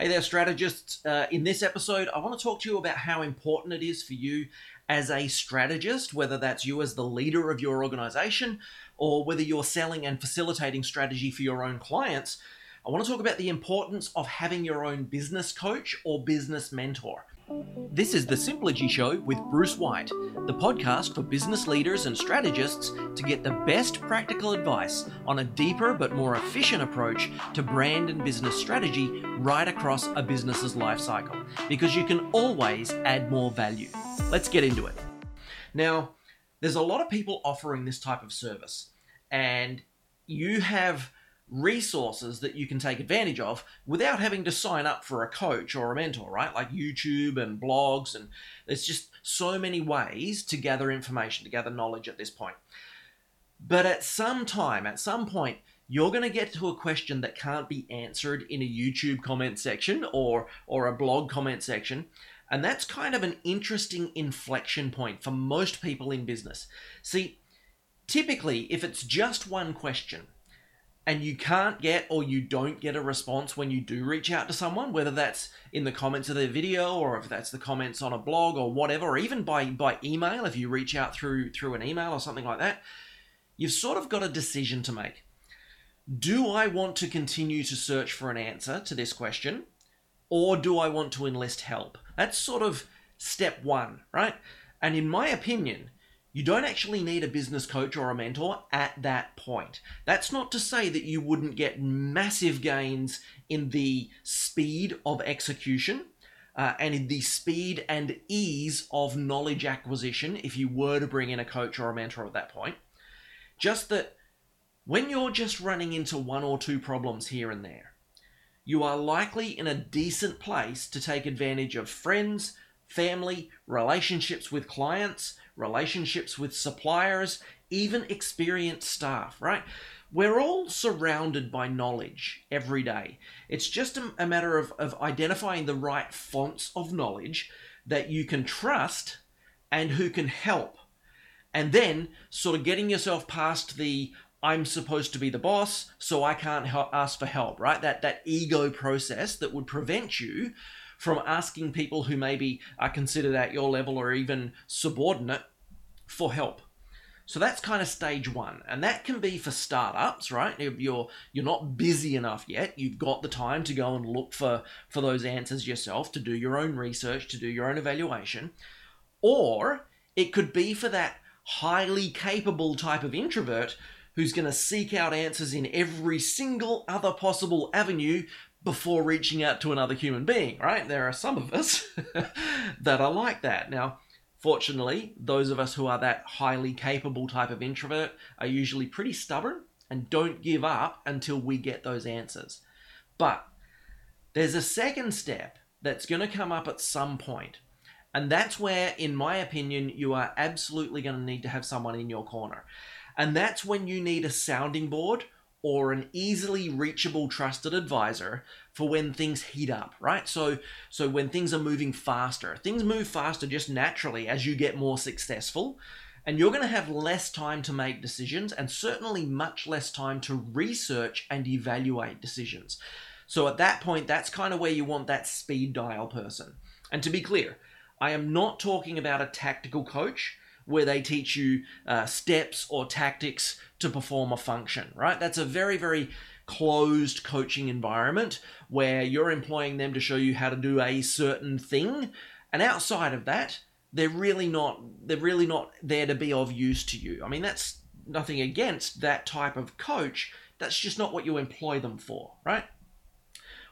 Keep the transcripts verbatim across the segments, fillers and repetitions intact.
Hey there, strategists. Uh, in this episode, I want to talk to you about how important it is for you as a strategist, whether that's you as the leader of your organization or whether you're selling and facilitating strategy for your own clients. I want to talk about the importance of having your own business coach or business mentor. This is The Simpligy Show with Bruce White, the podcast for business leaders and strategists to get the best practical advice on a deeper but more efficient approach to brand and business strategy right across a business's life cycle, because you can always add more value. Let's get into it. Now, there's a lot of people offering this type of service, and you have resources that you can take advantage of without having to sign up for a coach or a mentor, right? Like YouTube and blogs, and there's just so many ways to gather information, to gather knowledge at this point. But at some time, at some point, you're going to get to a question that can't be answered in a YouTube comment section or, or a blog comment section. And that's kind of an interesting inflection point for most people in business. See, typically, if it's just one question, and you can't get or you don't get a response when you do reach out to someone, whether that's in the comments of their video or if that's the comments on a blog or whatever, or even by, by email, if you reach out through, through an email or something like that, you've sort of got a decision to make. Do I want to continue to search for an answer to this question, or do I want to enlist help? That's sort of step one, right? And in my opinion, you don't actually need a business coach or a mentor at that point. That's not to say that you wouldn't get massive gains in the speed of execution uh, and in the speed and ease of knowledge acquisition if you were to bring in a coach or a mentor at that point. Just that when you're just running into one or two problems here and there, you are likely in a decent place to take advantage of friends, family, relationships with clients, relationships with suppliers, even experienced staff, right? We're all surrounded by knowledge every day. It's just a, a matter of, of identifying the right fonts of knowledge that you can trust and who can help. And then sort of getting yourself past the, I'm supposed to be the boss, so I can't help, ask for help, right? That, that ego process that would prevent you from asking people who maybe are considered at your level or even subordinate for help. So that's kind of stage one. And that can be for startups, right? If you're you're not busy enough yet, you've got the time to go and look for, for those answers yourself, to do your own research, to do your own evaluation. Or it could be for that highly capable type of introvert who's going to seek out answers in every single other possible avenue before reaching out to another human being, right? There are some of us that are like that. Now, fortunately, those of us who are that highly capable type of introvert are usually pretty stubborn and don't give up until we get those answers. But there's a second step that's going to come up at some point. And that's where, in my opinion, you are absolutely going to need to have someone in your corner. And that's when you need a sounding board or an easily reachable trusted advisor for when things heat up, right? So so when things are moving faster, things move faster just naturally as you get more successful, and you're gonna have less time to make decisions and certainly much less time to research and evaluate decisions. So at that point, that's kind of where you want that speed dial person. And to be clear, I am not talking about a tactical coach where they teach you uh, steps or tactics to perform a function, right? That's a very, very closed coaching environment where you're employing them to show you how to do a certain thing. And outside of that, they're really not, they're really not there to be of use to you. I mean, that's nothing against that type of coach. That's just not what you employ them for, right?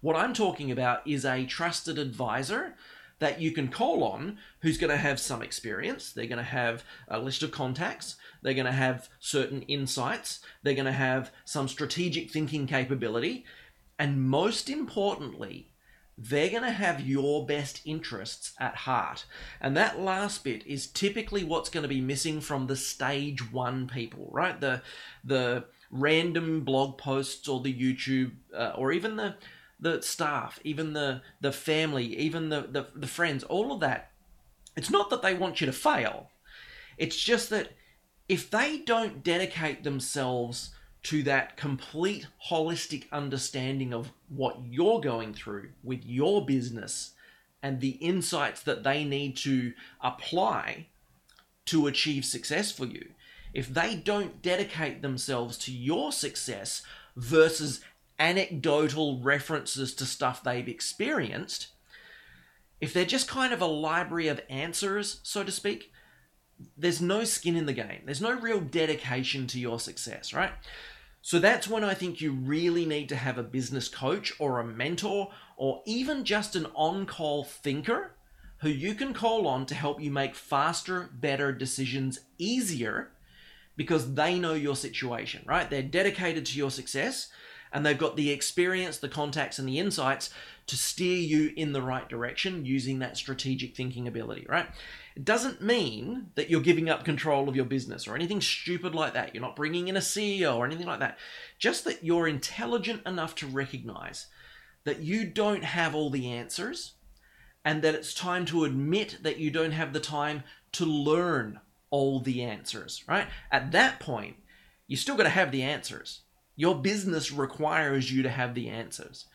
What I'm talking about is a trusted advisor that you can call on, who's going to have some experience, they're going to have a list of contacts, they're going to have certain insights, they're going to have some strategic thinking capability, and most importantly, they're going to have your best interests at heart. And that last bit is typically what's going to be missing from the stage one people, right? The the random blog posts or the YouTube uh, or even the the staff, even the, the family, even the, the, the friends, all of that. It's not that they want you to fail. It's just that if they don't dedicate themselves to that complete holistic understanding of what you're going through with your business and the insights that they need to apply to achieve success for you. If they don't dedicate themselves to your success versus anecdotal references to stuff they've experienced, if they're just kind of a library of answers, so to speak, there's no skin in the game. There's no real dedication to your success, right? So that's when I think you really need to have a business coach or a mentor or even just an on-call thinker who you can call on to help you make faster, better decisions easier because they know your situation, right? They're dedicated to your success and they've got the experience, the contacts, and the insights to steer you in the right direction using that strategic thinking ability, right? It doesn't mean that you're giving up control of your business or anything stupid like that. You're not bringing in a C E O or anything like that. Just that you're intelligent enough to recognize that you don't have all the answers and that it's time to admit that you don't have the time to learn all the answers, right? At that point, you still got to have the answers. Your business requires you to have the answers.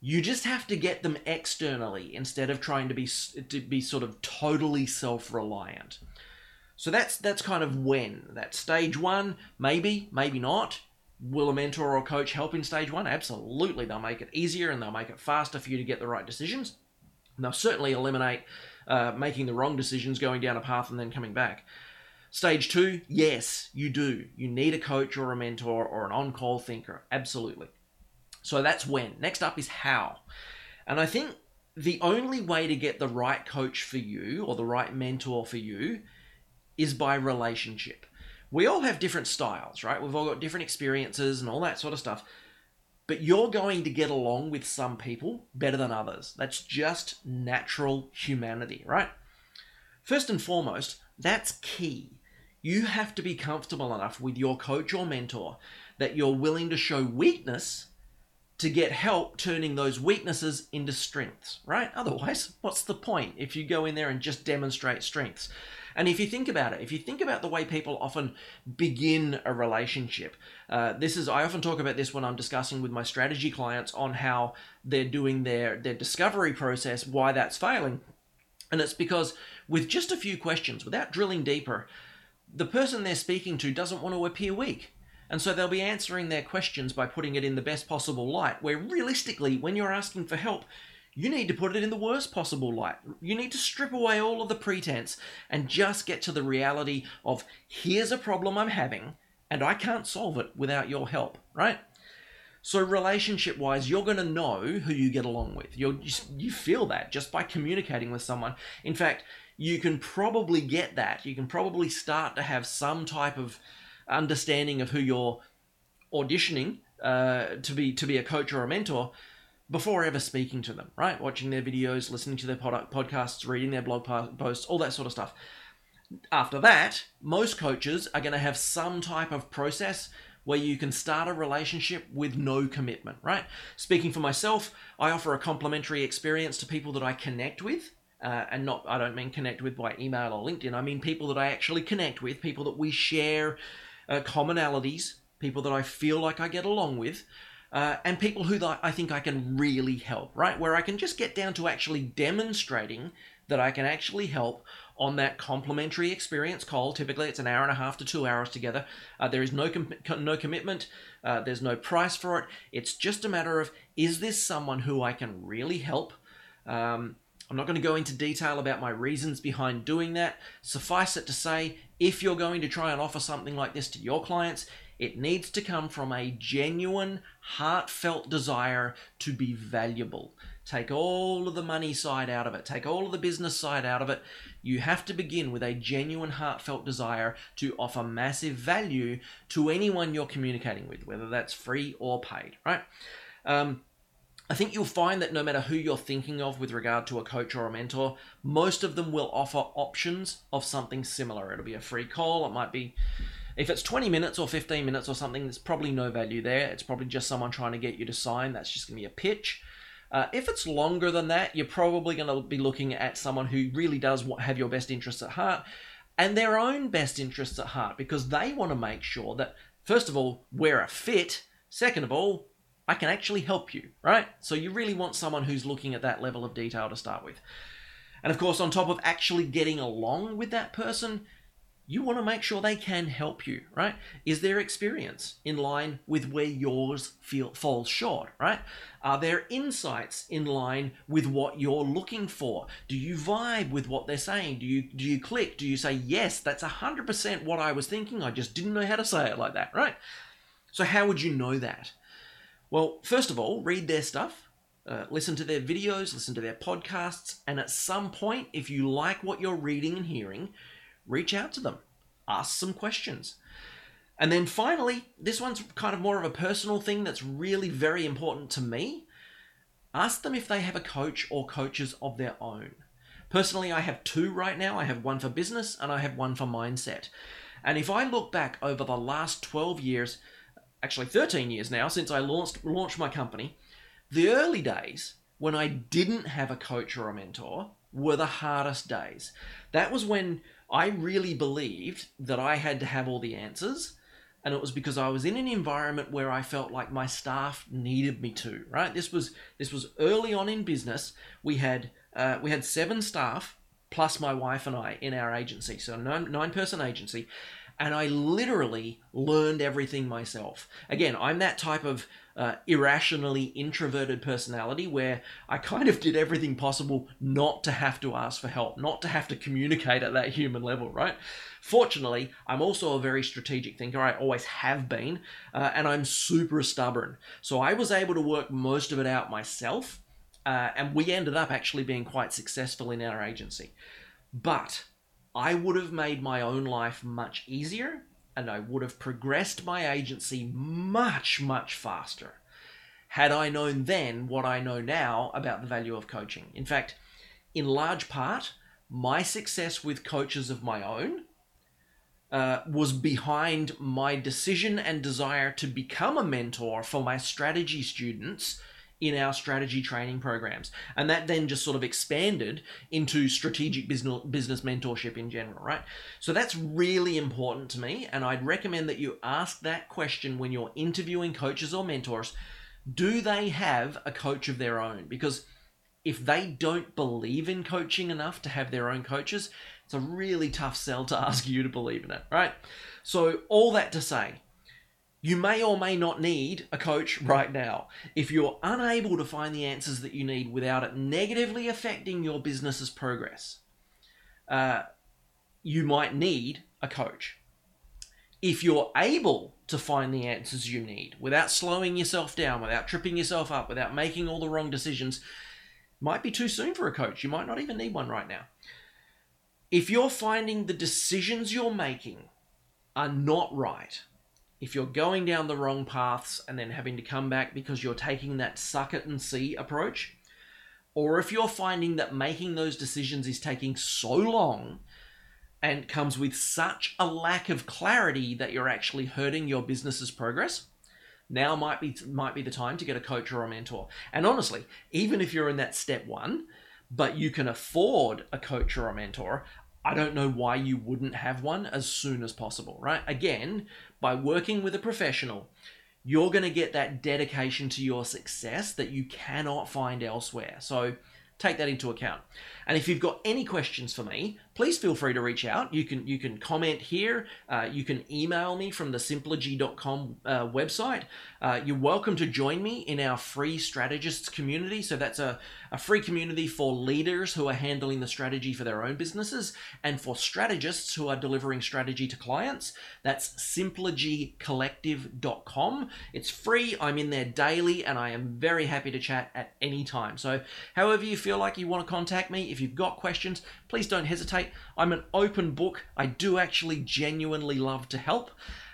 You just have to get them externally instead of trying to be to be sort of totally self-reliant. So that's that's kind of when. That's stage one. Maybe, maybe not. Will a mentor or coach help in stage one? Absolutely. They'll make it easier and they'll make it faster for you to get the right decisions. And they'll certainly eliminate uh, making the wrong decisions, going down a path and then coming back. Stage two, yes, you do. You need a coach or a mentor or an on-call thinker. Absolutely. So that's when. Next up is how. And I think the only way to get the right coach for you or the right mentor for you is by relationship. We all have different styles, right? We've all got different experiences and all that sort of stuff. But you're going to get along with some people better than others. That's just natural humanity, right? First and foremost, that's key. You have to be comfortable enough with your coach or mentor that you're willing to show weakness to get help turning those weaknesses into strengths, right? Otherwise, what's the point if you go in there and just demonstrate strengths? And if you think about it, if you think about the way people often begin a relationship, uh, this is, I often talk about this when I'm discussing with my strategy clients on how they're doing their, their discovery process, why that's failing. And it's because with just a few questions, without drilling deeper, the person they're speaking to doesn't want to appear weak. And so they'll be answering their questions by putting it in the best possible light, where realistically, when you're asking for help, you need to put it in the worst possible light. You need to strip away all of the pretense and just get to the reality of, here's a problem I'm having, and I can't solve it without your help, right? So relationship-wise, you're going to know who you get along with. You're, you feel that just by communicating with someone. In fact, you can probably get that. You can probably start to have some type of understanding of who you're auditioning uh, to be to be a coach or a mentor before ever speaking to them, right? Watching their videos, listening to their pod- podcasts, reading their blog posts, all that sort of stuff. After that, most coaches are going to have some type of process where you can start a relationship with no commitment, right? Speaking for myself, I offer a complimentary experience to people that I connect with, uh, and not I don't mean connect with by email or LinkedIn. I mean people that I actually connect with, people that we share uh, commonalities, people that I feel like I get along with, uh, and people who th- I think I can really help, right? Where I can just get down to actually demonstrating that I can actually help on that complimentary experience call. Typically, it's an hour and a half to two hours together. Uh, there is no com- no commitment. Uh, there's no price for it. It's just a matter of, is this someone who I can really help? Um, I'm not going to go into detail about my reasons behind doing that. Suffice it to say, if you're going to try and offer something like this to your clients, it needs to come from a genuine, heartfelt desire to be valuable. Take all of the money side out of it. Take all of the business side out of it. You have to begin with a genuine, heartfelt desire to offer massive value to anyone you're communicating with, whether that's free or paid, right? Um, I think you'll find that no matter who you're thinking of with regard to a coach or a mentor, most of them will offer options of something similar. It'll be a free call. It might be, if it's twenty minutes or fifteen minutes or something, there's probably no value there. It's probably just someone trying to get you to sign. That's just going to be a pitch. Uh, if it's longer than that, you're probably going to be looking at someone who really does have your best interests at heart and their own best interests at heart, because they want to make sure that first of all, we're a fit. Second of all, I can actually help you, right? So you really want someone who's looking at that level of detail to start with. And of course, on top of actually getting along with that person, you want to make sure they can help you, right? Is their experience in line with where yours feel, falls short, right? Are their insights in line with what you're looking for? Do you vibe with what they're saying? Do you do you click? Do you say, yes, that's one hundred percent what I was thinking. I just didn't know how to say it like that, right? So how would you know that? Well, first of all, read their stuff. Uh, listen to their videos, listen to their podcasts, and at some point, if you like what you're reading and hearing, reach out to them, ask some questions. And then finally, this one's kind of more of a personal thing that's really very important to me. Ask them if they have a coach or coaches of their own. Personally, I have two right now. I have one for business and I have one for mindset. And if I look back over the last twelve years, actually thirteen years now, since I launched launched my company, the early days, when I didn't have a coach or a mentor, were the hardest days. That was when I really believed that I had to have all the answers, and it was because I was in an environment where I felt like my staff needed me to, right? This was this was early on in business. We had uh, we had seven staff, plus my wife and I, in our agency, so a nine-person agency, and I literally learned everything myself. Again, I'm that type of Uh, irrationally introverted personality where I kind of did everything possible not to have to ask for help, not to have to communicate at that human level, right? Fortunately, I'm also a very strategic thinker. I always have been, uh, and I'm super stubborn. So I was able to work most of it out myself, uh, and we ended up actually being quite successful in our agency. But I would have made my own life much easier, and I would have progressed my agency much, much faster had I known then what I know now about the value of coaching. In fact, in large part, my success with coaches of my own uh, was behind my decision and desire to become a mentor for my strategy students in our strategy training programs. And that then just sort of expanded into strategic business business mentorship in general, right? So that's really important to me. And I'd recommend that you ask that question when you're interviewing coaches or mentors. Do they have a coach of their own? Because if they don't believe in coaching enough to have their own coaches, it's a really tough sell to ask you to believe in it, right? So all that to say, you may or may not need a coach right now. If you're unable to find the answers that you need without it negatively affecting your business's progress, uh, you might need a coach. If you're able to find the answers you need without slowing yourself down, without tripping yourself up, without making all the wrong decisions, might be too soon for a coach. You might not even need one right now. If you're finding the decisions you're making are not right, if you're going down the wrong paths and then having to come back because you're taking that suck it and see approach, or if you're finding that making those decisions is taking so long and comes with such a lack of clarity that you're actually hurting your business's progress, now might be might be the time to get a coach or a mentor. And honestly, even if you're in that step one, but you can afford a coach or a mentor, I don't know why you wouldn't have one as soon as possible, right? Again, by working with a professional, you're going to get that dedication to your success that you cannot find elsewhere. So take that into account. And if you've got any questions for me, please feel free to reach out. You can you can comment here. Uh, you can email me from the simpligy dot com uh, website. Uh, you're welcome to join me in our free strategists community. So that's a, a free community for leaders who are handling the strategy for their own businesses and for strategists who are delivering strategy to clients. That's simpligy collective dot com. It's free. I'm in there daily and I am very happy to chat at any time. So however you feel like you want to contact me, if you've got questions, please don't hesitate. I'm an open book. I do actually genuinely love to help.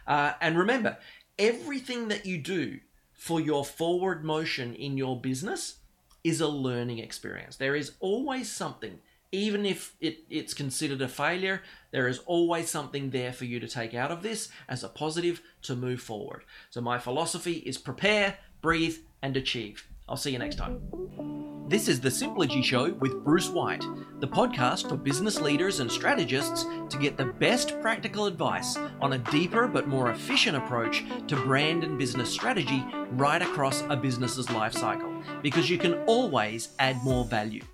Uh, and remember, everything that you do for your forward motion in your business is a learning experience. There is always something, even if it, it's considered a failure, there is always something there for you to take out of this as a positive to move forward. So my philosophy is prepare, breathe, and achieve. I'll see you next time. This is The Simpligy Show with Bruce White, the podcast for business leaders and strategists to get the best practical advice on a deeper but more efficient approach to brand and business strategy right across a business's life cycle, because you can always add more value.